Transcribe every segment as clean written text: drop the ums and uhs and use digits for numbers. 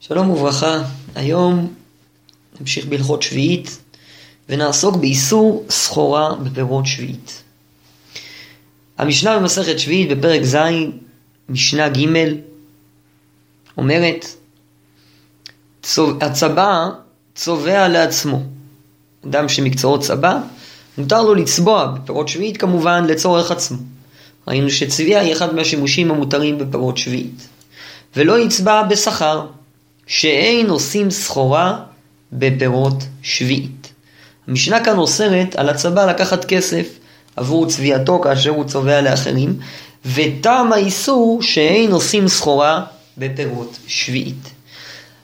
שלום וברכה, היום נמשיך בהלכות שביעית ונעסוק באיסור סחורה בפירות שביעית. המשנה במסכת שביעית בפרק ז' משנה ג' אומרת: הצבע צובע לעצמו. אדם שמקצועו צבע, מותר לו לצבוע בפירות שביעית כמובן לצורך עצמו. ראינו שצביעה היא אחד מהשימושים המותרים בפירות שביעית. ולא יצבע בסחר, שאין עושים סחורה בפירות שביעית. המשנה כאן אוסרת על הצבע לקחת כסף עבור צביעתו כאשר הוא צובע לאחרים, וטעם האיסור שאין עושים סחורה בפירות שביעית.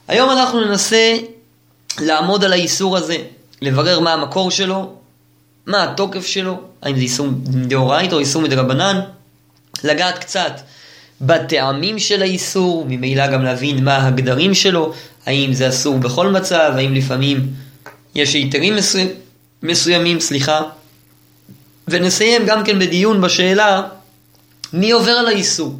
היום אנחנו ננסה לעמוד על האיסור הזה, לברר מה המקור שלו, מה התוקף שלו, האם זה איסור דאורייתא או איסור מדרבנן, לגעת קצת בטעמים של האיסור, ממילא גם להבין מה הגדרים שלו, האם זה אסור בכל מצב, האם לפעמים יש היתרים מסוימים, ונסיים גם כן בדיון בשאלה מי עובר על האיסור,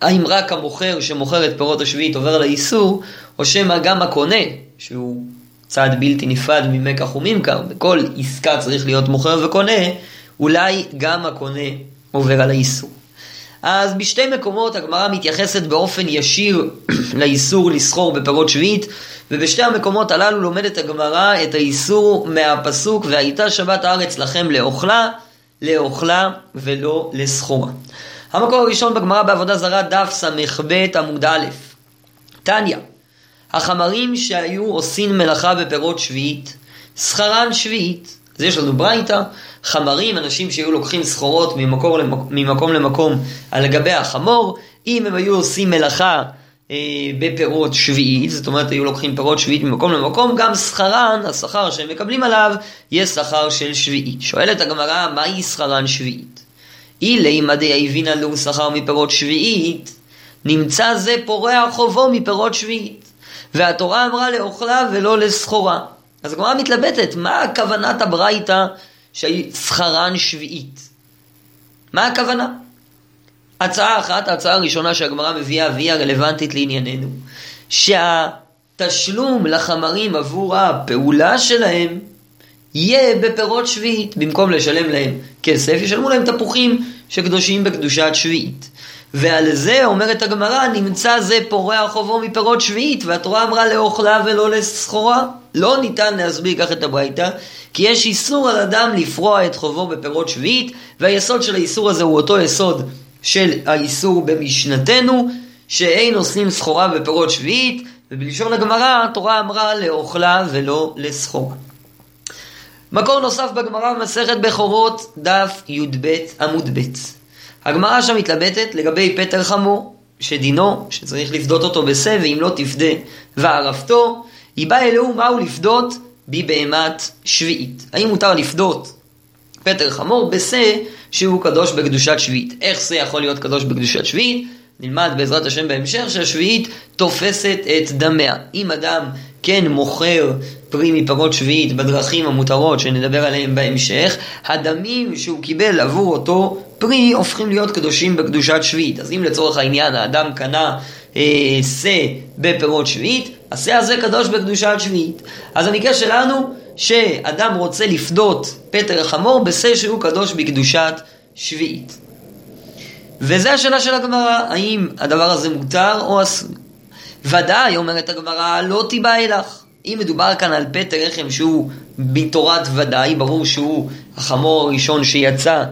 האם רק המוכר שמוכר את פירות השביעית עובר על האיסור, או שמא גם הקונה, שהוא צעד בלתי נפרד ממקח וממכר, בכל עסקה צריך להיות מוכר וקונה, אולי גם הקונה עובר על האיסור. אז בשתי מקומות הגמרא מתייחסת באופן ישיר לאיסור לסחור בפירות שביעית, ובשתי המקומות הללו לומדת הגמרא את האיסור מהפסוק והייתה שבת הארץ לכם לאוכלה ולא לסחורה. המקור הראשון בגמרא בעבודה זרה דף ס"ב עמוד א', תניא: החמרים שהיו עושים מלאכה בפירות שביעית סחרן שביעית. אז יש לנו ברייתא, חמרים, אנשים שהיו לוקחים סחורות ממקום למקום על גבי החמור, אם הם היו עושים מלאכה בפירות שביעית, זאת אומרת היו לוקחים פירות שביעית ממקום למקום, גם סחרן, השכר שהם מקבלים עליו, יהיה שכר של שביעית. שואלת הגמרא, מהי סחרן שביעית? אילי מדעי הבינה לו שכר מפירות שביעית, נמצא זה פורע חובו מפירות שביעית, והתורה אמרה לאוכלה ולא לסחורה. אז הגמרא מתלבטת, מה הכוונת הברייתא שהיא סחרן שביעית? מה הכוונה? הצעה אחת, ההצעה הראשונה שהגמרא מביאה והיא הרלוונטית לענייננו, שהתשלום לחמרים עבור הפעולה שלהם יהיה בפירות שביעית. במקום לשלם להם כסף, ישלמו להם תפוחים שקדושים בקדושת שביעית. ועל זה אומרת הגמרא, נמצא זה פורע חובו מפירות שביעית, והתורה אמרה לאוכלה ולא לסחורה. לא ניתן להסביר כך את הברייתא, כי יש איסור על אדם לפרוע את חובו בפירות שביעית, והיסוד של האיסור הזה הוא אותו יסוד של האיסור במשנתנו, שאין עושים סחורה בפירות שביעית, ובלשון הגמרא התורה אמרה לאוכלה ולא לסחורה. מקור נוסף בגמרא מסכת בכורות דף י"ב עמוד ב', הגמרא שם מתלבטת לגבי פטר חמור, שדינו שצריך לפדות אותו בסה, ואם לא תפדה וערפתו, היא באה אלוהו מהו לפדות בי בהמת שביעית. האם מותר לפדות פטר חמור בסה שהוא קדוש בקדושת שביעית? איך זה יכול להיות קדוש בקדושת שביעית? נלמד בעזרת השם בהמשך שהשביעית תופסת את דמיה. אם אדם כן מוכר פרי מפירות שביעית בדרכים המותרות שנדבר עליהם בהמשך, הדמים שהוא קיבל עבור אותו פרי הופכים להיות קדושים בקדושת שביעית. אז אם לצורך העניין האדם קנה סה בפירות שביעית, הסה הזה קדוש בקדושת שביעית. אז המקרה שלנו שאדם רוצה לפדות פטר חמור בסה שהוא קדוש בקדושת שביעית. וזה השאלה של הגמרא, האם הדבר הזה מותר או אסור? ודאי, אומרת הגמרא, לא תיבא אלך. אם מדובר כאן על פטר רחם שהוא בתורת ודאי, ברור שהוא החמור הראשון שיצא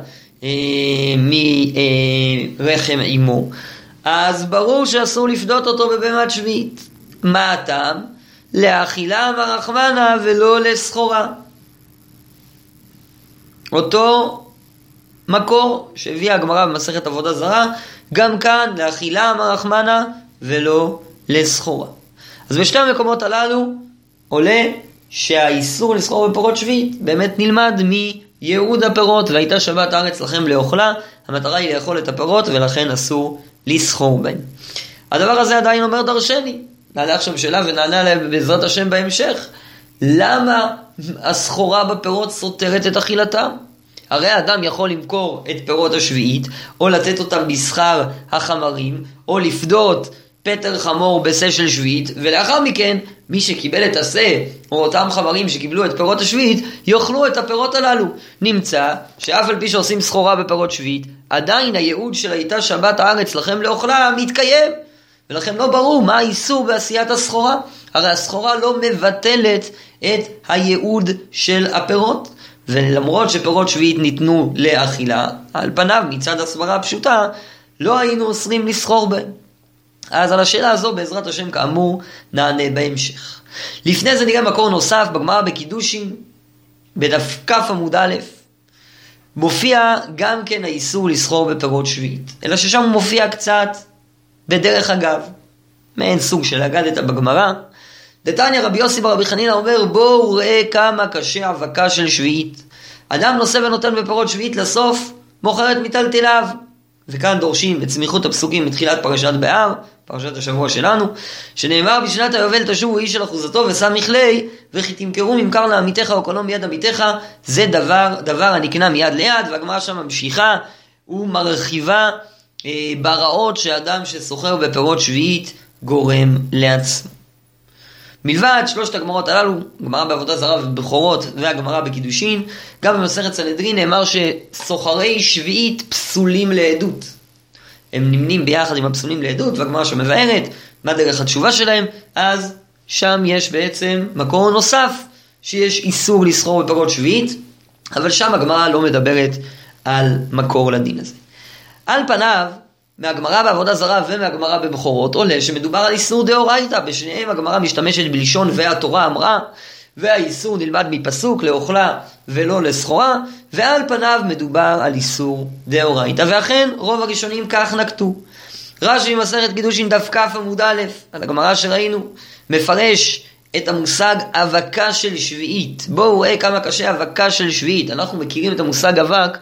מרחם אימו, אז ברור שאסור לפדות אותו בבהמת שביעית. מה הטעם? לאכילה מרחמנה ולא לסחורה. אותו מקור שהביאה הגמרא במסכת עבודה זרה, גם כאן לאכילה מרחמנה ולא לסחורה. אז בשתי המקומות הללו עולה שהאיסור לסחור בפירות שביעית באמת נלמד מייעוד הפירות, והייתה שבת הארץ לכם לאוכלה, המטרה היא לאכול את הפירות ולכן אסור לסחור בהם. הדבר הזה עדיין אומר דרשני. נעלה עכשיו שאלה ונענה עליה בעזרת השם בהמשך, למה הסחורה בפירות סותרת את אכילתם? הרי האדם יכול למכור את פירות השביעית או לתת אותם בסחר החמרים או לפדות פטר חמור בסה של שביעית, ולאחר מכן מי שקיבל את הסה, או אותם חברים שקיבלו את פירות השביעית, יאכלו את הפירות הללו. נמצא שאף על פי שעושים סחורה בפירות שביעית, עדיין הייעוד של הייתה שבת הארץ לכם לאוכלה מתקיים, ולכם לא ברור מה האיסור בעשיית הסחורה. הרי הסחורה לא מבטלת את הייעוד של הפירות, ולמרות שפירות שביעית ניתנו לאכילה, על פניו מצד הסברה הפשוטה לא היינו אוסרים לסחור בהם. אז על השאלה הזו בעזרת השם כאמור נענה בהמשך. לפני זה נראה מקור נוסף בגמרא בקידושין בדף כ' עמוד א', מופיע גם כן האיסור לסחור בפירות שביעית, אלא ששם הוא מופיע קצת בדרך אגב, מעין סוג של אגדתא בגמרא. דתניא רבי יוסי ברבי חנינא אומר, בואו ראה כמה קשה אבקה של שביעית, אדם נושא ונותן בפירות שביעית, לסוף מוכר את מיטלטליו. וכאן דורשים את סמיכות הפסוקים מתחילת פרשת באב, פרשת השבוע שלנו, שנאמר בשנת היובל תשובו איש אל אחוזתו ושם מכלי, וכי תמכרו ממכר לעמיתך או קונו מיד עמיתך, זה דבר הנקנה מיד ליד. והגמרא שם ממשיכה ומרחיבה ברעות שאדם שסוחר בפירות שביעית גורם לעצמו. מלבד שלושת הגמרות הללו, גמרא בעבודה זרה ובכורות והגמרא בקידושין, גם במסכת סנהדרין נאמר שסוחרי שביעית פסולים לעדות. הם נמנים ביחד עם הפסולים לעדות, והגמרא שמבארת מה דרך התשובה שלהם. אז שם יש בעצם מקור נוסף שיש איסור לסחור בפירות שביעית, אבל שם הגמרא לא מדברת על מקור לדין הזה. על פניו, מהגמרא בעבודה זרה ומהגמרא בבכורות עולה שמדובר על איסור דאורייתא, בשניהם הגמרא משתמשת בלשון והתורה אמרה, והאיסור נלמד מפסוק לאוכלה ולא לסחורה, ועל פניו מדובר על איסור דאורייתא, ואכן רוב הראשונים כך נקטו. רש"י במסכת קידושין דף כ' עמוד א', על הגמרא שראינו, מפרש את המושג אבקה של שביעית. בואו ראה כמה קשה אבקה של שביעית. אנחנו מכירים את המושג אבק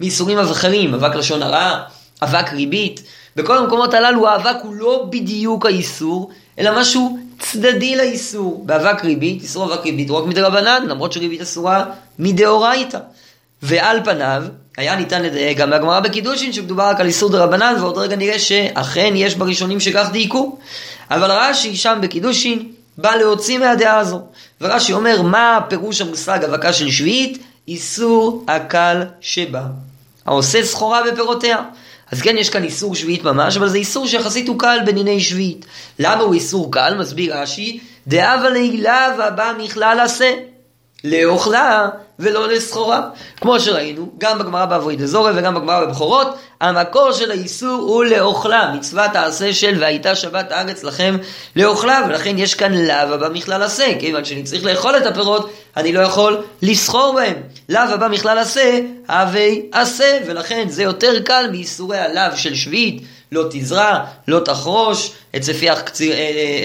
מאיסורים אחרים, אבק לשון הרע, אבק ריבית. בכל המקומות הללו האבק הוא לא בדיוק האיסור, אלא משהו צדדי לאיסור. באבק ריבית, איסור אבק ריבית רק מדרבנן, למרות שריבית אסורה מדאורייתא. ועל פניו היה ניתן לדייק גם מהגמרא בקידושין שמדובר רק על איסור דרבנן, ועוד רגע נראה שאכן יש בראשונים שכך דייקו. אבל רש"י שם בקידושין בא להוציא מהדעה הזו, ורש"י אומר, מה פירוש המושג אבקה של שביעית? איסור הקל שבה, העושה סחורה בפירותיה. אז כן, יש כאן איסור שביעית ממש, אבל זה איסור שיחסית הוא קל בדיני שביעית. למה הוא איסור קל? מסביר רש"י, דאבה לעילה והבא מכלל עשה, לאוכלה ולא לסחורה. כמו שראינו, גם בגמרא בעבודה זרה וגם בגמרא בבכורות, המקור של האיסור הוא לאוכלה, מצוות העשה של והייתה שבת הארץ לכם לאוכלה, ולכן יש כאן לאו הבא מכלל עשה, כיוון שאני צריך לאכול את הפירות, אני לא יכול לסחור בהם. לאו הבא מכלל עשה, הווי עשה, ולכן זה יותר קל מאיסורי הלאו של שביעית, לא תזרע, לא תחרוש, את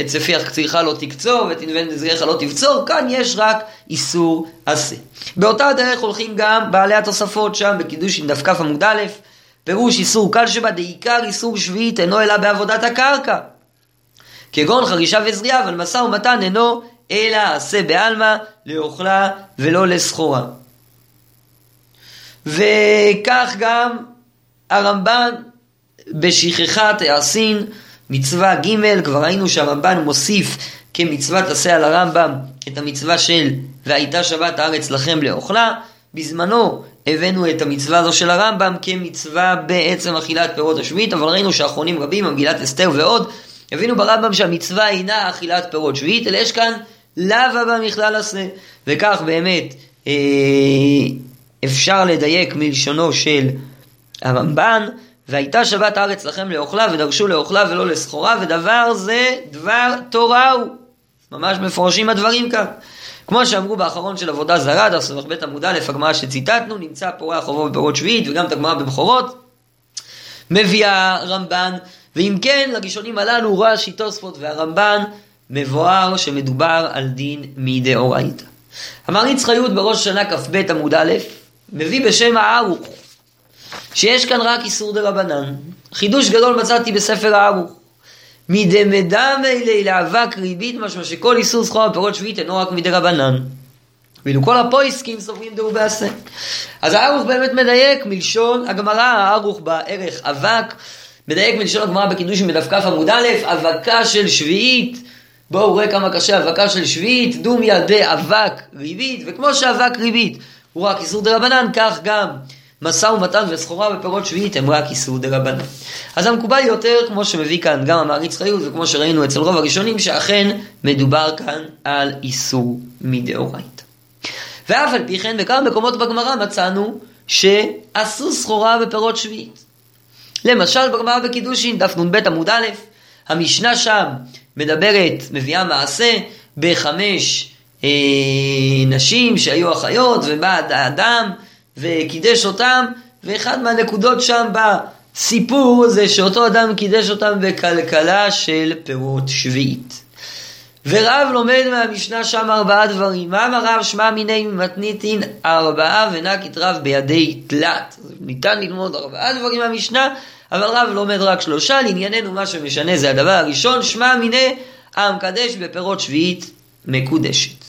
ספיח קצירך לא תקצור, את ענבי נזריך לא תבצור. כאן יש רק איסור עשה. באותה דרך הולכים גם בעלי התוספות שם בקידושין דף כ' עמוד א', פירוש איסור קל שבה דעיקר איסור שביעית אינו אלא בעבודת הקרקע, כגון חרישה וזריעה, אבל משא ומתן אינו אלא עשה בעלמא, לאוכלה ולא לסחורה. וכך גם הרמב"ן בשכחת העשין מצווה ג', כבר ראינו שהרמב"ן מוסיף כמצוות עשה על הרמב"ם את המצווה של והייתה שבת הארץ לכם לאוכלה. בזמנו הבאנו את המצווה הזו של הרמב"ם כמצווה בעצם אכילת פירות השביעית, אבל ראינו שאחרונים רבים, מגילת אסתר ועוד, הבינו ברמב"ם שהמצווה אינה אכילת פירות שביעית, אלא יש כאן לאו הבא מכלל עשה. וכך באמת אפשר לדייק מלשונו של הרמב"ן, והייתה שבת הארץ לכם לאוכלה ודרשו לאוכלה ולא לסחורה, ודבר זה דבר תורה הוא. ממש מפורשים הדברים כאן. כמו שאמרו באחרון של עבודה זרה, דף ס"ב עמוד א', הגמרא שציטטנו, נמצא פורח חובו בפירות שביעית, וגם את הגמרא בבכורות מביאה רמב"ן. ואם כן, לראשונים הללו רש"י, תוספות והרמב"ן מבואר שמדובר על דין מדאורייתא. המעריץ חיות בראש השנה כ"ב עמוד א' מביא בשם הערוך שיש כאן רק איסור דרבנן. חידוש גדול מצאתי בספר הערוך, מדמדמי לאבק ריבית, משמע שכל איסור סחורה בפירות שביעית אינו רק מדרבנן, ואילו כל הפוסקים סוברים דהו בעשה. אז הערוך באמת מדייק מלשון הגמרא, הערוך בערך אבק, מדייק מלשון הגמרא בקידושין בדף כ עמוד א', אבקה של שביעית, בואו ראה כמה קשה, אבקה של שביעית, דומיה דאבק ריבית, וכמו שאבק ריבית הוא רק איסור דרבנן, כך גם מסע ומתן וסחורה ופירות שביעית הם רק איסור דרבנן. אז המקובל יותר, כמו שמביא כאן גם המעריץ חיות, וכמו שראינו אצל רוב הראשונים, שאכן מדובר כאן על איסור מדאורייתא. ואף על פי כן, בכמה מקומות בגמרא מצאנו שאסור סחורה ופירות שביעית. למשל בגמרא בקידושין, דף נ"ב עמוד א', המשנה שם מדברת, מביאה מעשה בחמש נשים שהיו אחיות, ובא האדם וקידש אותם, ואחד מהנקודות שם בסיפור זה שאותו אדם קידש אותם בכלכלה של פירות שביעית. ורב לומד מהמשנה שם ארבעה דברים. מה רב? שמע מיני מתניתין ארבעה ונקית רב בידי תלת. ניתן ללמוד ארבעה דברים מהמשנה, אבל רב לומד רק שלושה. לענייננו מה שמשנה זה הדבר הראשון, שמע מיני המקדש בפירות שביעית מקודשת.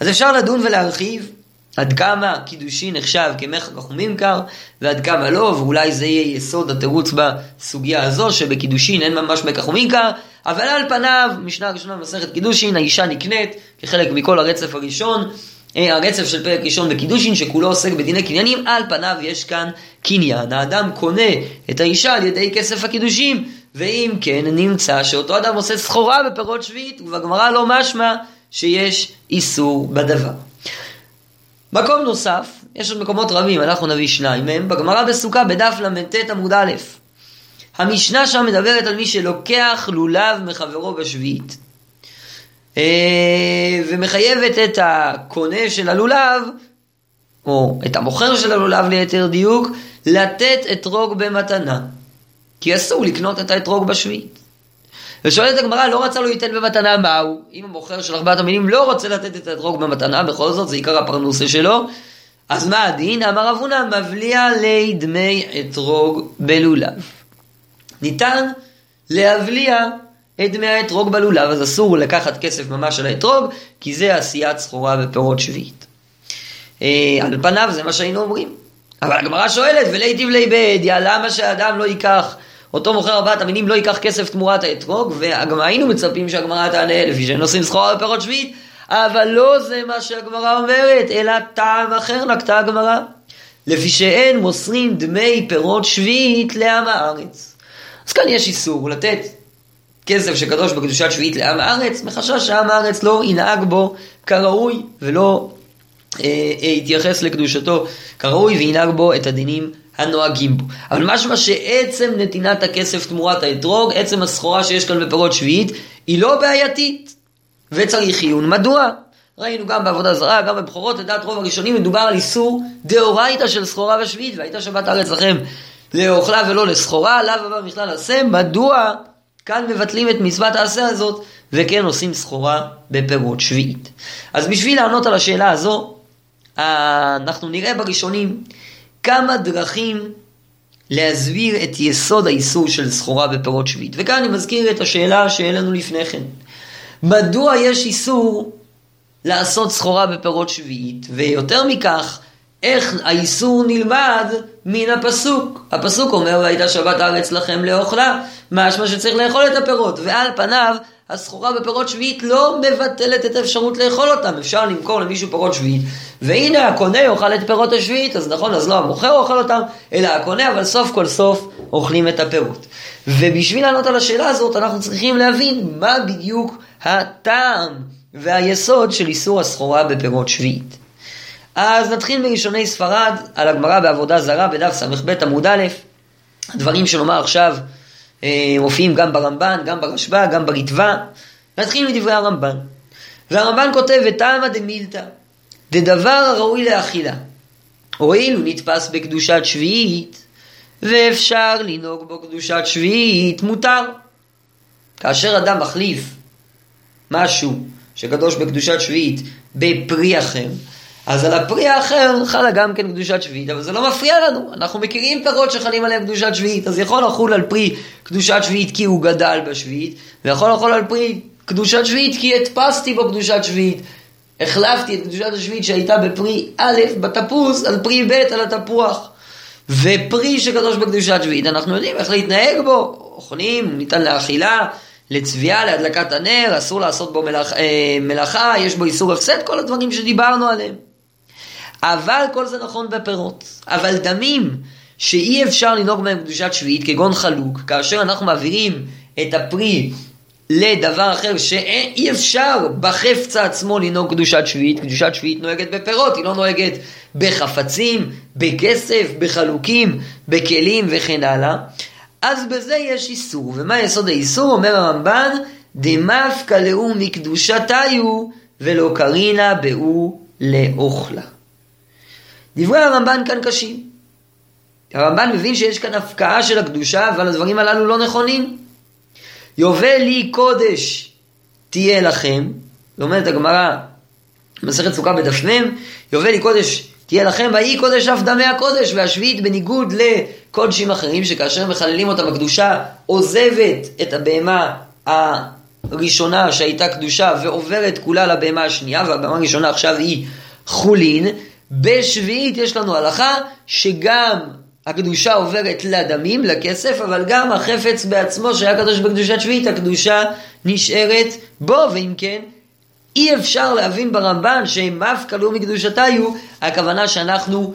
אז אפשר לדון ולהרחיב עד כמה קידושין נחשב כמחק החומים קר, ועד כמה לא, ואולי זה יהיה יסוד התירוץ בסוגיה הזו, שבקידושין אין ממש מחק החומים קר, אבל על פניו, משנה הראשונה במסכת קידושין, האישה נקנית כחלק מכל הרצף הראשון, הרצף של פרק ראשון בקידושין, שכולו עוסק בדיני קניינים, על פניו יש כאן קניין. האדם קונה את האישה על ידי כסף הקידושין, ואם כן נמצא שאותו אדם עושה סחורה בפירות שביעית, ובגמרא לא משמע שיש איסור בדבר. מקום נוסף, יש עוד מקומות רבים, אנחנו נביא שניים מהם, בגמרא בסוכה בדף למ"ט עמוד א', המשנה שם מדברת על מי שלוקח לולב מחברו בשביעית, ומחייבת את הקונה של הלולב, או את המוכר של הלולב ליתר דיוק, לתת אתרוג במתנה, כי אסור לקנות את האתרוג בשביעית. ושואלת הגמרא, לא רצה לו ייתן במתנה, מהו? אם המוכר של ארבעת המינים לא רוצה לתת את האתרוג במתנה, בכל זאת זה עיקר הפרנוסה שלו, אז מה הדין? אמר רב הונא, מבליע לי דמי אתרוג בלולב. ניתן להבליע את דמי האתרוג בלולב, אז אסור לקחת כסף ממש על האתרוג, כי זה עשיית סחורה בפירות שביעית. על פניו זה מה שהיינו אומרים. אבל הגמרא שואלת, ולייטיב לי בעדיה, למה שהאדם לא ייקח, אותו מוכר ארבעת המינים לא ייקח כסף תמורת האתרוג, והיינו מצפים שהגמרא תענה, לפי שהם עושים סחורה בפירות שביעית, אבל לא זה מה שהגמרא אומרת, אלא טעם אחר נקטה הגמרא, לפי שאין מוסרים דמי פירות שביעית לעם הארץ. אז כאן יש איסור לתת כסף שקדוש בקדושת שביעית לעם הארץ, מחשש שהעם הארץ לא ינהג בו כראוי, ולא יתייחס לקדושתו כראוי, וינהג בו את הדינים הנוהגים בו. אבל משמע שעצם נתינת הכסף תמורת האתרוג, עצם הסחורה שיש כאן בפירות שביעית, היא לא בעייתית, וצריך עיון מדוע. ראינו גם בעבודה זרה, גם בבחורות, לדעת רוב הראשונים מדובר על איסור דאורייתא של סחורה בשביעית, והייתה שבת הארץ לכם לאוכלה ולא לסחורה, עליו הבא בכלל עשה, מדוע כאן מבטלים את מצוות העשה הזאת, וכן עושים סחורה בפירות שביעית. אז בשביל לענות על השאלה הזו, אנחנו נראה בראשונים כמה דרכים להסביר את יסוד האיסור של סחורה בפירות שביעית. וכאן אני מזכיר את השאלה שהעלינו לפני כן. מדוע יש איסור לעשות סחורה בפירות שביעית? ויותר מכך, איך האיסור נלמד מן הפסוק. הפסוק אומר, והייתה שבת הארץ לכם לאוכלה, משמע שצריך לאכול את הפירות. ועל פניו, הסחורה בפירות שביעית לא מבטלת את האפשרות לאכול אותם. אפשר למכור למישהו פירות שביעית, והנה הקונה אוכל את פירות השביעית, אז נכון, אז לא המוכר אוכל אותם, אלא הקונה, אבל סוף כל סוף אוכלים את הפירות. ובשביל לענות על השאלה הזאת, אנחנו צריכים להבין מה בדיוק הטעם והיסוד של איסור הסחורה בפירות שביעית. אז נתחיל מראשוני ספרד, על הגמרא בעבודה זרה, בדף ס"ב עמוד א', הדברים שנאמר עכשיו מופיעים גם ברמב"ן, גם ברשב"א, גם בריטב"א. נתחיל מדברי הרמב"ן. והרמב"ן כותב, ותמא דמילתא, דדבר הראוי לאכילה, הואיל ונתפס בקדושת שביעית, ואפשר לנהוג בו קדושת שביעית, מותר. כאשר אדם מחליף משהו שקדוש בקדושת שביעית בפרי אחר, אז על הפרי האחר חלה גם כן קדושת שביעית, אבל זה לא מפריע לנו, אנחנו מכירים פירות שחלים עליהם קדושת שביעית, אז יכול לחול על פרי קדושת שביעית כי הוא גדל בשביעית, ויכול לחול על פרי קדושת שביעית כי הדפסתי בו קדושת שביעית, החלפתי את קדושת השביעית שהייתה בפרי א' בתפוס, על פרי ב' על התפוח, ופרי שקדוש בקדושת שביעית, אנחנו יודעים איך להתנהג בו, אוכלים, ניתן לאכילה, לצביעה, להדלקת הנר, אסור לעשות בו מלאכה, יש בו איסור הפסד, כל הדברים שדיברנו עליהם. אבל כל זה נכון בפירות, אבל דמים שאי אפשר לנהוג בהם קדושת שביעית, כגון חלוק, כאשר אנחנו מעבירים את הפרי לדבר אחר שאי אפשר בחפצה עצמו לנהוג קדושת שביעית, קדושת שביעית נוהגת בפירות, היא לא נוהגת בחפצים, בכסף, בחלוקים, בכלים וכן הלאה. אז בזה יש איסור, ומה יסוד האיסור? אומר הרמב"ן, דמפקא לאו מקדושתיו ולא קרינה באו לאוכלה. דברי הרמב"ן כאן קשים. הרמב"ן מבין שיש כאן הפקעה של הקדושה, אבל הדברים הללו לא נכונים. יובל לי קודש תהיה לכם, לומדת הגמרא מסכת סוכה בדף מ', יובל לי קודש תהיה לכם, והיא קודש אף דמי הקודש, והשביעית בניגוד לקודשים אחרים, שכאשר מחללים אותם הקדושה עוזבת את הבהמה הראשונה שהייתה קדושה, ועוברת כולה לבהמה השנייה, והבהמה הראשונה עכשיו היא חולין. בשביעית יש לנו הלכה שגם הקדושה עוברת לדמים, לכסף, אבל גם החפץ בעצמו שהיה קדוש בקדושת שביעית, הקדושה נשארת בו. ואם כן, אי אפשר להבין ברמב"ן שמפקא לאו מקדושתיו, הכוונה שאנחנו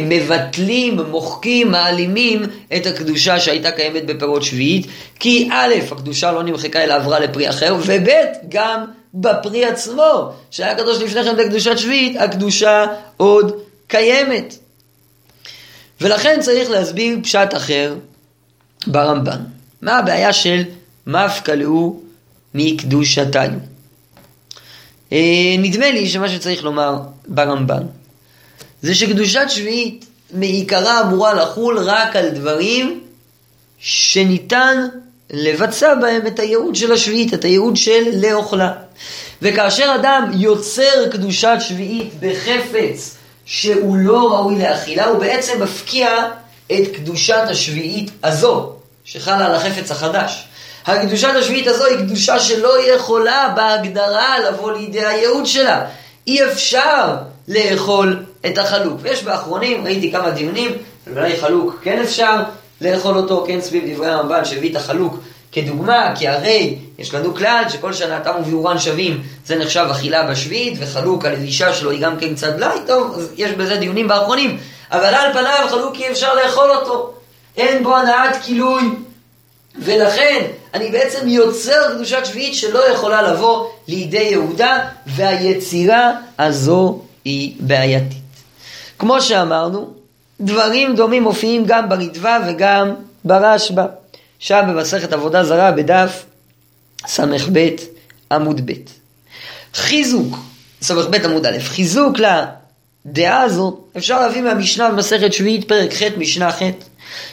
מבטלים, מוחקים, מעלימים את הקדושה שהייתה קיימת בפירות שביעית, כי א', הקדושה לא נמחקה אלא עברה לפרי אחר, וב', גם בפרי עצמו שהיה קדוש לפני כן בקדושת שביעית, הקדושה עוד קיימת. ולכן צריך להסביר פשט אחר ברמב"ן. מה הבעיה של מפקא לאו מקדושתיו? נדמה לי שמה שצריך לומר ברמב"ן זה שקדושת שביעית מעיקרה אמורה לחול רק על דברים שניתן לבצע בהם את הייעוד של השביעית, את הייעוד של לאוכלה. וכאשר אדם יוצר קדושת שביעית בחפץ שהוא לא ראוי לאכילה, הוא בעצם מפקיע את קדושת השביעית הזו שחלה על החפץ החדש. הקדושת השביעית הזו היא קדושה שלא יכולה בהגדרה לבוא לידי הייעוד שלה. אי אפשר לאכול את החלוק. ויש באחרונים, ראיתי כמה דיונים, ובלי חלוק כן אפשר לאכול אותו, כן סביב דברי הרמב"ן שהביא את החלוק כדוגמה, כי הרי יש לנו כלל שכל שנה טעם וביעורן שווים, זה נחשב אכילה בשביעית, וחלוק הלבישה שלו היא גם כן קצת בלי, טוב, יש בזה דיונים באחרונים, אבל על פניו חלוק אי אפשר לאכול אותו, אין בו הנעת כילוי, ולכן אני בעצם יוצר קדושת שביעית שלא יכולה לבוא לידי יהודה, והיצירה הזו היא בעייתית. כמו שאמרנו, דברים דומים מופיעים גם ברדווה וגם ברשב"א, שם במסכת עבודה זרה בדף סמך בית עמוד בית. חיזוק, סמך בית עמוד א', חיזוק לדעה הזו אפשר להביא מהמשנה במסכת שביעית פרק ח' משנה ח',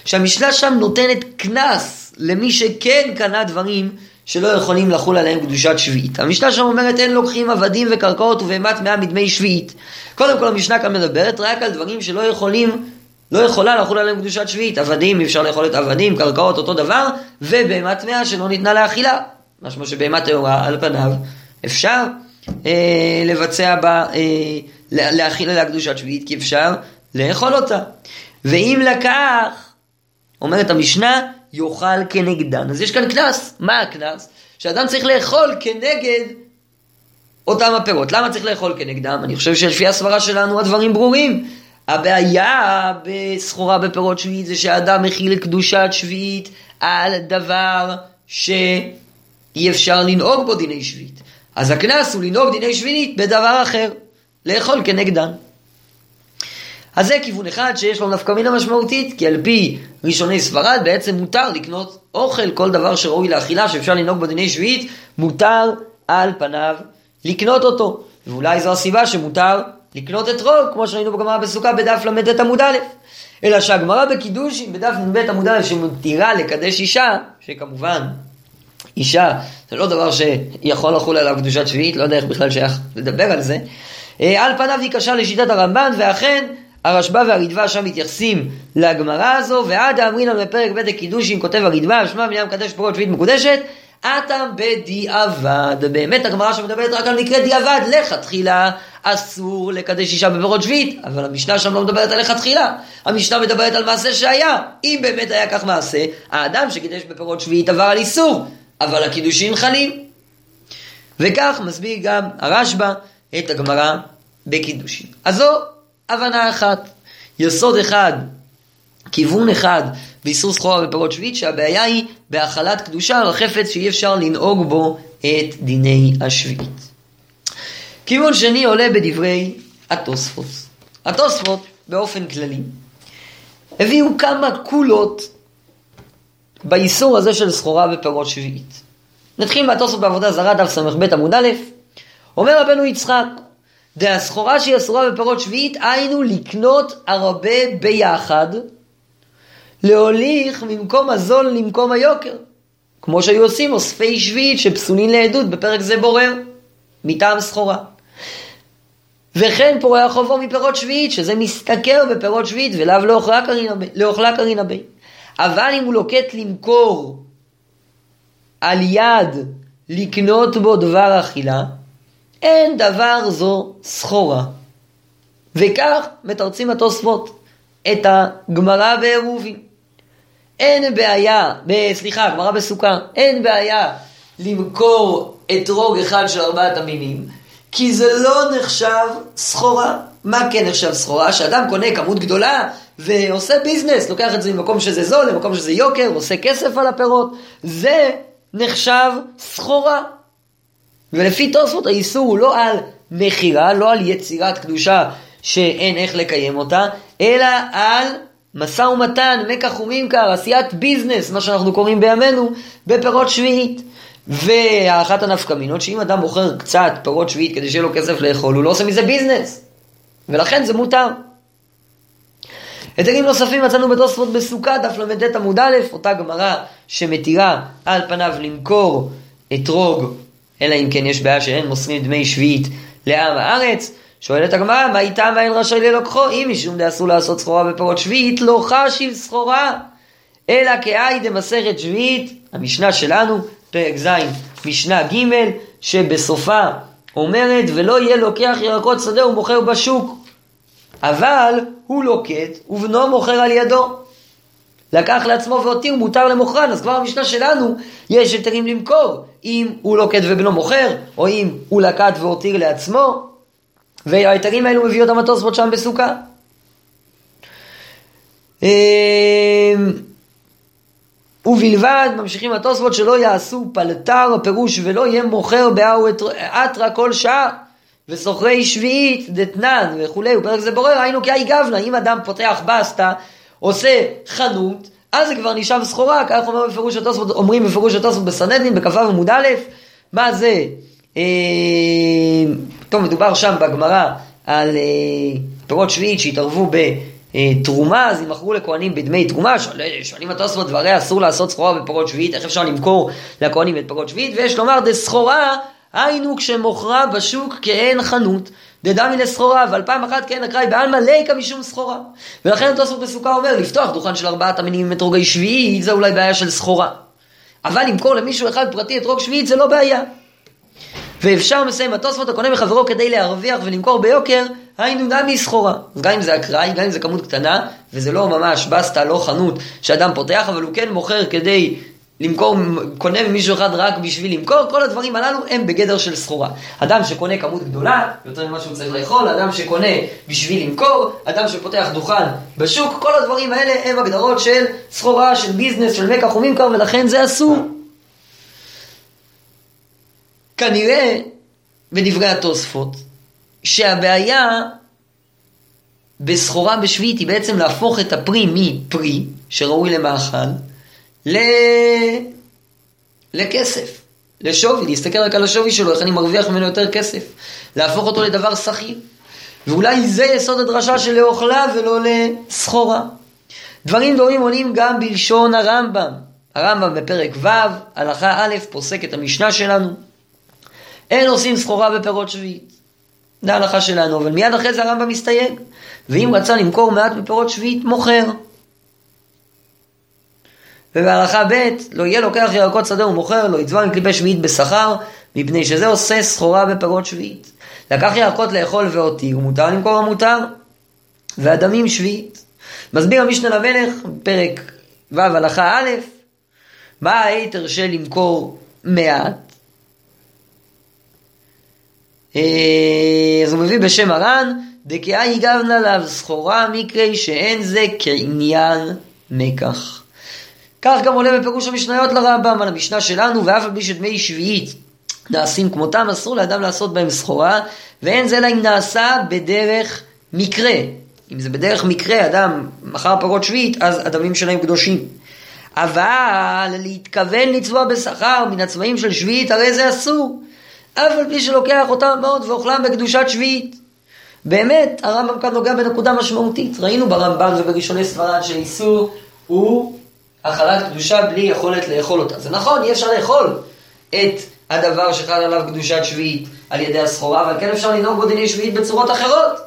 שהמשנה שם נותנת כנס למי שכן קנה דברים שלא יכולים לחול עליהם קדושת שביעית. המשנה שם אומרת אין לוקחים עבדים וקרקעות ובהמת מאה מדמי שביעית. קודם כל המשנה כאן מדברת רק על דברים שלא יכולים, לא יכולה לחול עליהם קדושת שביעית. עבדים, אפשר לאכול את עבדים, קרקעות אותו דבר, ובהמת מאה שלא ניתנה לאכילה, משמע שבהמת טהורה על פניו אפשר לבצע בה, להכיל עליה קדושת שביעית, כי אפשר לאכול אותה. ואם לקח, אומרת המשנה, יאכל כנגדן. אז יש כאן קנס. מה הקנס? שאדם צריך לאכול כנגד אותם הפירות. למה צריך לאכול כנגדם? אני חושב שלפי הסברה שלנו הדברים ברורים. הבעיה בסחורה בפירות שביעית זה שהאדם מכיל קדושת שביעית על דבר שאי אפשר לנהוג בו דיני שביעית. אז הקנס הוא לנהוג דיני שביעית בדבר אחר, לאכול כנגדן. אז זה כיוון אחד שיש לו נפקא מינה משמעותית, כי על פי ראשוני ספרד בעצם מותר לקנות אוכל, כל דבר שראוי לאכילה שאפשר לנהוג בדיני שביעית, מותר על פניו לקנות אותו. ואולי זו הסיבה שמותר לקנות את רוב, כמו שראינו בגמרא בסוכה בדף למדת עמוד א', אלא שהגמרא בקידוש בדף למדת עמוד א' שמתירה לקדש אישה, שכמובן אישה זה לא דבר שיכול לחול עליו קדושת שביעית, לא יודע איך בכלל שייך לדבר על זה, על פניו היא קשה לשיטת הרמב"ן, ואכן הרשב"א והרדווה שם מתייחסים להגמרה הזו. ועד האמרינן בפרק ב' הקידושין כותב הרדווה, שמע מניין מקדש פירות שביעית מקודשת, אתם בדיעבד, באמת הגמרא שמדברת רק על מקרה דיעבד, לך תחילה אסור לקדש אישה בפירות שביעית, אבל המשנה שם לא מדברת על לך תחילה, המשנה מדברת על מעשה שהיה, אם באמת היה כך מעשה, האדם שקידש בפירות שביעית עבר על איסור, אבל הקידושין חלים, וכך מסביר גם הרשב"א את הגמרא בקידושין. אז זו הבנה אחת, יסוד אחד, כיוון אחד באיסור סחורה בפירות שביעית, שהבעיה היא בהחלת קדושה על חפץ שאי אפשר לנהוג בו את דיני השביעית. כיוון שני עולה בדברי התוספות. התוספות באופן כללי הביאו כמה קולות באיסור הזה של סחורה בפירות שביעית. נתחיל מהתוספות בעבודה זרה דף ס"ב עמוד א', אומר רבנו יצחק, דהסחורה שהיא אסורה בפירות שביעית, היינו לקנות הרבה ביחד, להוליך ממקום הזול למקום היוקר, כמו שהיו עושים אוספי שביעית שפסולין לעדות, בפרק זה בורר, מטעם סחורה. וכן פורע חובו מפירות שביעית, שזה מסתכר בפירות שביעית, ולאו לאוכלה קרינה בי. אבל אם הוא לוקט למכור על יד לקנות בו דבר אכילה, אין דבר זו סחורה. וכך מתרצים התוספות את הגמרא בעירובין. הגמרא בסוכה, אין בעיה למכור אתרוג אחד של 4 המינים, כי זה לא נחשב סחורה. מה כן נחשב סחורה? שאדם קונה כמות גדולה ועושה ביזנס, לוקח את זה ממקום שזה זול למקום שזה יוקר, עושה כסף על הפירות, זה נחשב סחורה. ולפי תוספות האיסור הוא לא על מחירה, לא על יצירת קדושה שאין איך לקיים אותה, אלא על משא ומתן, מקח וממכר, עשיית ביזנס, מה שאנחנו קוראים בימינו, בפירות שביעית. ואחת הנפקא מינות, שאם אדם מוכר קצת פירות שביעית כדי שיהיה לו כסף לאכול, הוא לא עושה מזה ביזנס, ולכן זה מותר. היתרים נוספים מצאנו בתוספות בסוכה, דף למ"ט עמוד א', אותה גמרא שמתירה על פניו למכור אתרוג, אלא אם כן יש בעיה שאין מוסרים דמי שביעית לעם הארץ. שואלת הגמרא, מה איתה מה אין רשאי ללוקחו? אם משום דאסור לעשות סחורה בפירות שביעית, לא חשיב סחורה, אלא כאי דמסכת שביעית, המשנה שלנו, פרק ז' משנה ג', שבסופה אומרת, ולא יהיה לוקח ירקות שדה ומוכר בשוק, אבל הוא לוקט ובנו מוכר על ידו, לקח לעצמו והותיר מותר למוכרן. אז כבר המשנה שלנו יש היתרים למכור, אם הוא לוקט ובנו מוכר, או אם הוא לקט והותיר לעצמו, וההיתרים האלו מביא אותם התוספות שם בסוכה. ובלבד ממשיכים התוספות שלא יעשו פלטר פירוש ולא יהיה מוכר באו אתרא כל שעה, וסוחרי שביעית דתנן וכולי, ופרק זה בורר, היינו כאי גבנה. אם אדם פותח בסטה, עושה חנות, אז זה כבר נשאב סחורה, כך אומרים בפירוש התוספות בסנהדרין בכ"ו עמוד א', מה זה? טוב, מדובר שם בגמרא על פירות שביעית שהתערבו בתרומה, אז הם מכרו לכהנים בדמי תרומה. שואלים התוספות, דברי אסור לעשות סחורה בפירות שביעית, איך אפשר למכור לכהנים את פירות שביעית? ויש לומר דסחורה היינו כשמוכרה בשוק כאין חנות, דדמי לסחורה, אבל פעם אחת כן אקראי בעלמא ליקה משום סחורה. ולכן התוספות בסוכה אומר, לפתוח דוכן של 4 המינים עם אתרוגי שביעית זה אולי בעיה של סחורה, אבל למכור למישהו אחד פרטי אתרוג שביעית זה לא בעיה. ואפשר מסיים התוספות, הקונה מחברו כדי להרוויח ולמכור ביוקר, היינו דמי סחורה. אז גם אם זה אקראי, גם אם זה כמות קטנה, וזה לא ממש בסטה, לא חנות שאדם פותח, אבל הוא כן מוכר כדי למכור, קונה ממישהו אחד רק בשביל למכור, כל הדברים הללו הם בגדר של סחורה. אדם שקונה כמות גדולה, יותר ממה שהוא צריך לאכול, אדם שקונה בשביל למכור, אדם שפותח דוכן בשוק, כל הדברים האלה הם הגדרות של סחורה, של ביזנס, של מקח וממכר, ולכן זה אסור. כנראה, בדברי התוספות, שהבעיה בסחורה בשביעית היא בעצם להפוך את הפרי מפרי, שראוי למאכל, לכסף, לשווי, להסתכל רק על השווי שלו, איך אני מרוויח ממנו יותר כסף, להפוך אותו לדבר סחיר. ואולי זה יסוד הדרשה של לאוכלה ולא לסחורה. דברים דומים עולים גם בלשון הרמב"ם. הרמב"ם בפרק ו' הלכה א' פוסק את המשנה שלנו, אין עושים סחורה בפירות שביעית. זה ההלכה שלנו, אבל מיד אחרי זה הרמב"ם מסתייג, ואם רצה למכור מעט מפירות שביעית, מוכר. ובהלכה ב' לא יהיה לוקח ירקות שדה ומוכר, לא יצבע עם קליפי שביעית בשכר, מפני שזה עושה סחורה בפרות שביעית. לקח ירקות לאכול ואותיר, מותר למכור המותר, והדמים שביעית. מסביר המשנה למלך, פרק ו' הלכה א', מה היתר של למכור מעט? אז הוא מביא בשם הר"ן, דקאה יגבנה עליו סחורה מקרי שאין זה כעניין מקח. כך גם עולה בפירוש המשניות לרמב"ם על המשנה שלנו, ואף על פי שדמי שביעית נעשים כמותם, אסור לאדם לעשות בהם סחורה, ואין זה אלא אם נעשה בדרך מקרה. אם זה בדרך מקרה, אדם מחר פרות שביעית, אז הדמים שלהם קדושים. אבל להתכוון לצבוע בשכר מן הצבעים של שביעית, הרי זה אסור. אף על פי שלוקח אותם מאוד ואוכלם בקדושת שביעית. באמת, הרמב"ם כאן נוגע בנקודה משמעותית. ראינו ברמב"ם ובראשוני ספרד שאיסור הוא אכלת קדושה בלי יכולת לאכול אותה. זה נכון, אי אפשר לאכול את הדבר שחל עליו קדושת שביעית על ידי הסחורה, אבל כן אפשר לנהוג בו דיני שביעית בצורות אחרות.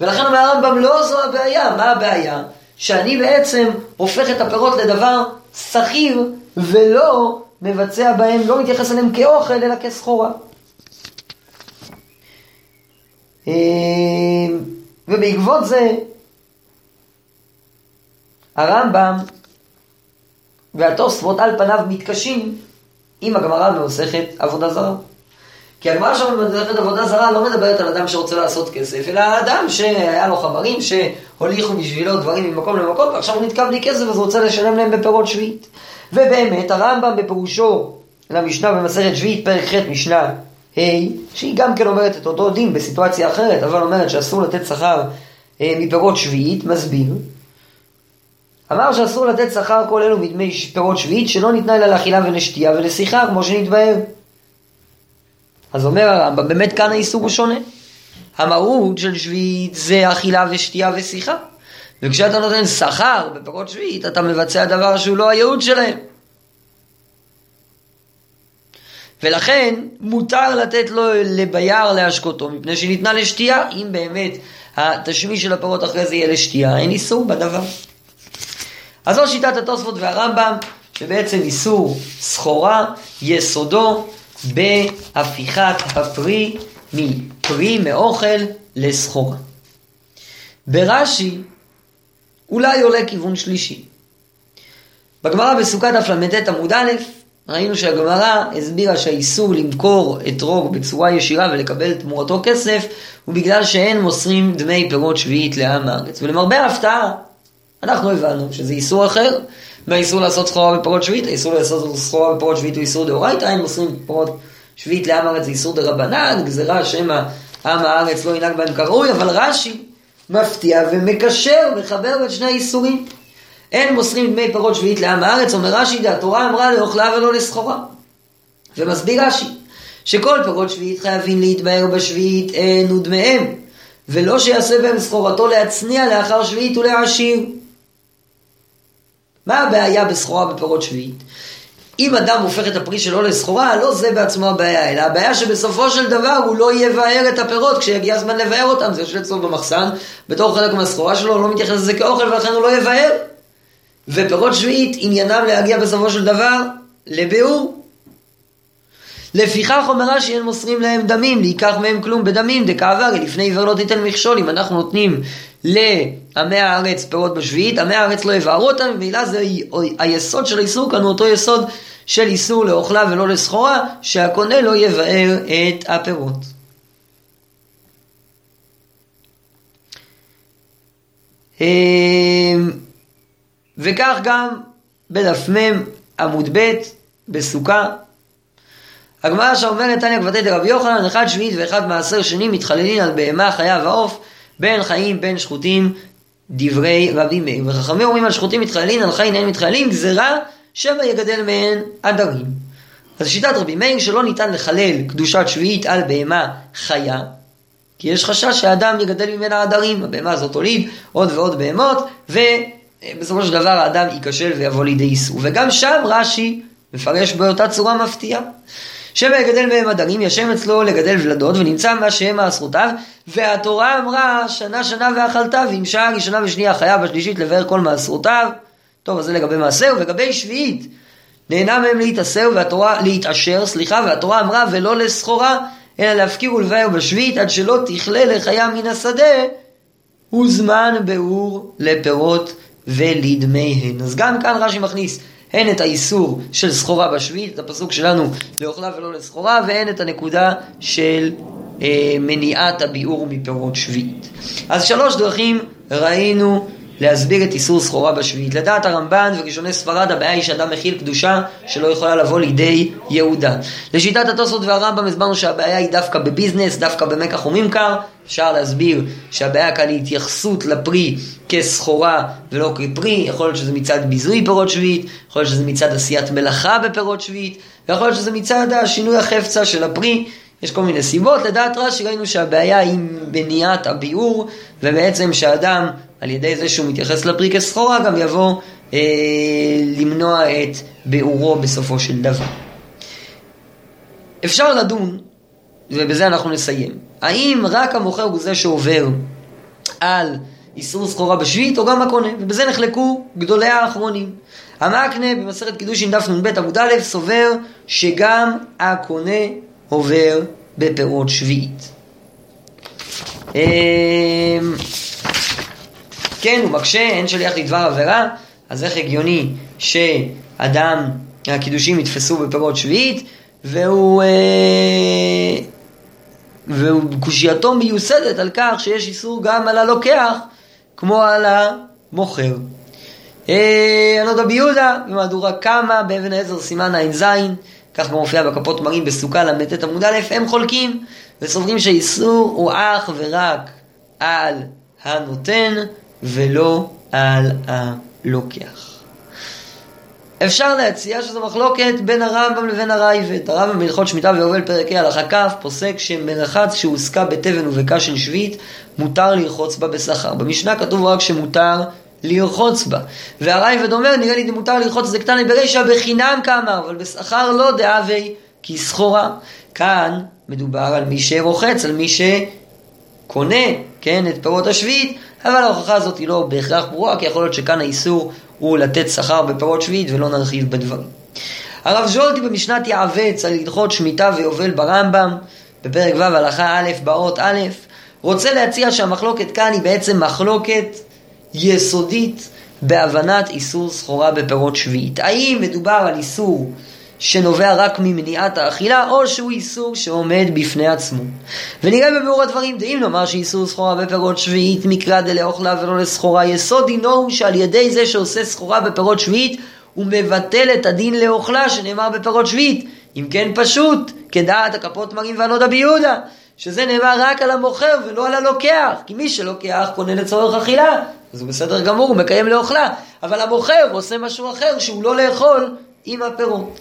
ולכן הרמב"ם לא זו הבעיה. מה הבעיה? שאני בעצם הופך את הפירות לדבר סחיר ולא מבצע בהם, לא מתייחס אליהם כאוכל אלא כסחורה. ובעקבות זה הרמב"ם והתוספות על פניו מתקשים עם הגמרא במסכת עבודה זרה. כי הגמרא במסכת עבודה זרה לא מדברת על אדם שרוצה לעשות כסף, אלא אדם שהיה לו חברים שהוליכו בשבילו דברים ממקום למקום, ועכשיו הוא נתקע בלי כסף אז הוא רוצה לשלם להם בפירות שביעית. ובאמת הרמב"ם בפירושו למשנה במסכת שביעית פרק ח' משנה ה', שהיא גם כן אומרת את אותו דין בסיטואציה אחרת, אבל אומרת שאסור לתת שכר מפירות שביעית, מסביר. אמר שאסור לתת שכר כל אלו מדמי פירות שביעית שלא ניתנה אלא לאכילה ולשתייה ולשיחה, כמו שנתבהר. אז אומר הרמב"ם, באמת כאן האיסור הוא שונה. המהות של שביעית זה אכילה ושתייה ושיחה, וכשאתה נותן שכר בפירות שביעית אתה מבצע דבר שהוא לא הייעוד שלהם, ולכן מותר לתת לו לבייר להשקותו מפני שניתנה לשתייה. אם באמת התשמיש של הפירות אחרי זה יהיה לשתייה, אין איסור בדבר. אז זו שיטת התוספות והרמב"ם, שבעצם איסור סחורה יסודו בהפיכת הפרי מפרי מאוכל לסחורה. ברש"י אולי עולה כיוון שלישי. בגמרא בסוכה דף ל"ט עמוד א' ראינו שהגמרא הסבירה שהאיסור למכור אתרוג בצורה ישירה ולקבל תמורתו כסף ובגלל שאין מוסרים דמי פירות שביעית לעם הארץ, ולמרבה ההפתעה אנחנו הבנו שזה איסור אחר מהאיסור לעשות סחורה בפירות שביעית. האיסור לעשות סחורה בפירות שביעית הוא איסור דאורייתא, אין מוסרים פירות שביעית לעם הארץ, זה איסור דרבנן, גזירה שמא עם הארץ לא ינהג בהם כראוי. אבל רש"י מפתיע ומקשר, מחבר את שני האיסורים. אין מוסרים דמי פירות שביעית לעם הארץ, אומר רש"י, התורה אמרה לאוכלה ולא לסחורה. ומסביר רש"י שכל פירות שביעית חייבים להתבהר בשביעית אין ודמיהם, ולא שיעשה בהם סחורתו להצניע לאחר שביעית ולהעשיר. מה הבעיה בסחורה בפירות שביעית? אם אדם הופך את הפרי שלו לסחורה, לא זה בעצמו הבעיה, אלא הבעיה שבסופו של דבר הוא לא יבאר את הפירות, כשיגיע הזמן לבאר אותם, זה יושב אצלו במחסן, בתור חלק מהסחורה שלו, הוא לא מתייחס לזה כאוכל, ולכן הוא לא יבאר. ופירות שביעית עניינם להגיע בסופו של דבר לביאור. לפיכך אומרה שאין מוסרים להם דמים, להיקח מהם כלום בדמים, דקעבר, לפני עיוור לא תיתן מכשול. אם אנחנו נותנים לעמי הארץ פירות בשביעית, עמי הארץ לא יבערו אותם, ובעילה זה היסוד של האיסור, כאן הוא אותו יסוד של איסור לאוכלה ולא לסחורה, שהקונה לא יבער את הפירות. וכך גם בדף מ' עמוד ב' בסוכה, הגמרא שאומרת תניא כבתי דרבי יוחנן, אחד שביעית ואחד מעשר שני מתחללין על בהמה חיה ועוף, בין חיים בין שחוטים דברי רבי מאיר. וחכמים אומרים על שחוטים מתחללין, על חיים אין מתחללין, גזירה שמא יגדל מהן עדרים. אז שיטת רבי מאיר שלא ניתן לחלל קדושת שביעית על בהמה חיה, כי יש חשש שהאדם יגדל ממנה עדרים, הבהמה הזאת תוליד עוד ועוד בהמות, ובסופו של דבר האדם ייכשל ויבוא לידי איסור. וגם שם רש"י מפרש באותה צורה מפתיעה, שמא יגדל מהם עדרים, ישם אצלו לגדל ולדות, ונמצא מה שהם מעשרותיו, והתורה אמרה שנה שנה ואכלתיו, ואם שעה ראשונה ושנייה חיה בשלישית לבאר כל מעשרותיו, טוב, אז זה לגבי מעשר, ולגבי שביעית, נהנה מהם להתעשר, והתורה אמרה, ולא לסחורה, אלא להפקיר ולבאר בשביעית, עד שלא תכלה לחיה מן השדה, הוא זמן באור לפירות ולדמיהן. אז גם כאן רש"י מכניס, הן את האיסור של סחורה בשביעית, את הפסוק שלנו לאוכלה ולא לסחורה, והן את הנקודה של מניעת הביאור מפירות שביעית. אז 3 דרכים ראינו להסביר את איסור סחורה בשביעית. לדעת הרמב"ן וראשוני ספרד, הבעיה היא שאדם מכיל קדושה שלא יכולה לבוא לידי יהודה. לשיטת התוספות והרמב"ם הסברנו שהבעיה היא דווקא בביזנס, דווקא במקח וממכר. אפשר להסביר שהבעיה כאן היא התייחסות לפרי כסחורה ולא כפרי. יכול להיות שזה מצד ביזוי פירות שביעית, יכול להיות שזה מצד עשיית מלאכה בפירות שביעית, ויכול להיות שזה מצד השינוי החפצה של הפרי. יש כל מיני סיבות. לדעת רש"י ראינו שהבעיה היא בניית הביאור, ובעצם שהאדם על ידי זה שהוא מתייחס לפרי כסחורה גם יבוא למנוע את ביאורו בסופו של דבר. אפשר לדון, ובזה אנחנו נסיים, האם רק המוכר הוא זה שעובר על איסור סחורה בשביעית או גם הקונה, ובזה נחלקו גדולי האחרונים. המקנה במסכת קידושין דף נ"ב עמוד א' סובר שגם הקונה עובר בפירות שביעית. כן, הוא מקשה, אין שליח לדבר עבירה, אז איך הגיוני שאדם, הקידושים יתפסו בפירות שביעית, והוא קושייתו מיוסדת על כך שיש איסור גם על הלוקח, כמו על המוכר. הנודע ביהודה, במהדורה קמה, באבן העזר סימן העין-זין, כך מופיע בכפות מרים בסוכה למתת עמוד א', הם חולקים וסוברים שהאיסור הוא אך ורק על הנותן ולא על הלוקח. אפשר להציע שזו מחלוקת בין הרמב"ם לבין הרייבד. הרמב"ם בהלכות שמיטה ויובל פרקי הלכה כ' פוסק שמרחץ שהוסקה בתבן ובקש של שביעית מותר לרחוץ בה בסחר. במשנה כתוב רק שמותר לרחוץ בה, והרייבד אומר נראה לי מותר לרחוץ זה קטנה ברישה בחינם כמה אבל בסחר לא דאבי כי סחורה. כאן מדובר על מי שרוחץ, על מי שקונה כן את פירות השביעית, אבל ההוכחה הזאת היא לא בהכרח ברורה, כי יכול להיות שכאן האיסור הוא לתת שכר בפירות שביעית, ולא נרחיב בדברים. הרב ז'ולטי במשנת יעבץ על הלכות שמיטה ויובל ברמב"ם, בפרק ו' הלכה א' באות א', רוצה להציע שהמחלוקת כאן היא בעצם מחלוקת יסודית בהבנת איסור סחורה בפירות שביעית. האם מדובר על איסור שנובע רק ממניעת האכילה, או שהוא איסור שעומד בפני עצמו. ונראה בביאור הדברים, דאם נאמר שאיסור סחורה בפירות שביעית מקרא דלא לאוכלה ולא לסחורה, יסוד דינו הוא שעל ידי זה שעושה סחורה בפירות שביעית, הוא מבטל את הדין לאוכלה שנאמר בפירות שביעית. אם כן פשוט, כדעת הכפות מרים והנודע ביהודה, שזה נאמר רק על המוכר ולא על הלוקח, כי מי שלוקח קונה לצורך אכילה, אז הוא בסדר גמור, הוא מקיים לאוכלה, אבל המוכר עושה משהו אחר שהוא לא לאכול עם הפירות.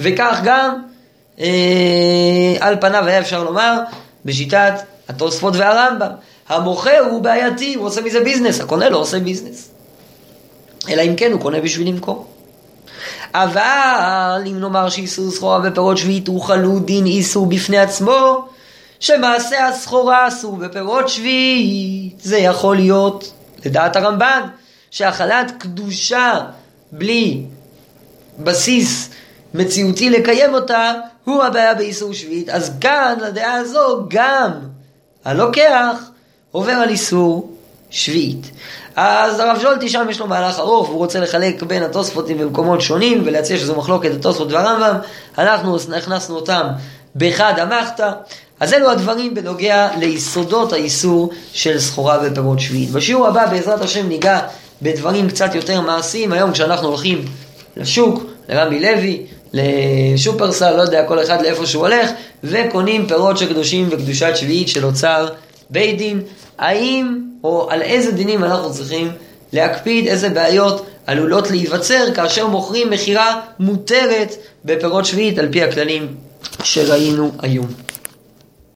וכך גם על פניו היה אפשר לומר בשיטת התוספות והרמב"ם, המוכר הוא בעייתי, הוא עושה מזה ביזנס, הקונה לא עושה ביזנס, אלא אם כן הוא קונה בשביל למכור. אבל אם נאמר שאיסור סחורה בפירות שביעית הוא חלוד דין איסור בפני עצמו, שמעשה הסחורה אסור בפירות שביעית, זה יכול להיות לדעת הרמב"ן שהחלת קדושה בלי בסיס מציאותי לקיים אותה הוא הבעיה באיסור שביעית. אז כאן לדעה הזו גם הלוקח עובר על איסור שביעית. אז הרב ז'ולטי שם יש לו מהלך ארוך, הוא רוצה לחלק בין התוספותים במקומות שונים ולהציע שזו מחלוקת התוספות והרמב"ם, אנחנו הכנסנו אותם בחד המחתא. אז אלו הדברים בנוגע ליסודות האיסור של סחורה ופירות שביעית. בשיעור הבא בעזרת השם ניגע בדברים קצת יותר מעשיים. היום כשאנחנו הולכים לשוק, לרמי לוי, לשופרסל, לא יודע, כל אחד לאיפה שהוא הולך, וקונים פירות של קדושים וקדושת שביעית של אוצר בית דין, האם או על איזה דינים אנחנו צריכים להקפיד, איזה בעיות עלולות להיווצר כאשר מוכרים מחירה מותרת בפירות שביעית על פי הכללים שראינו היום.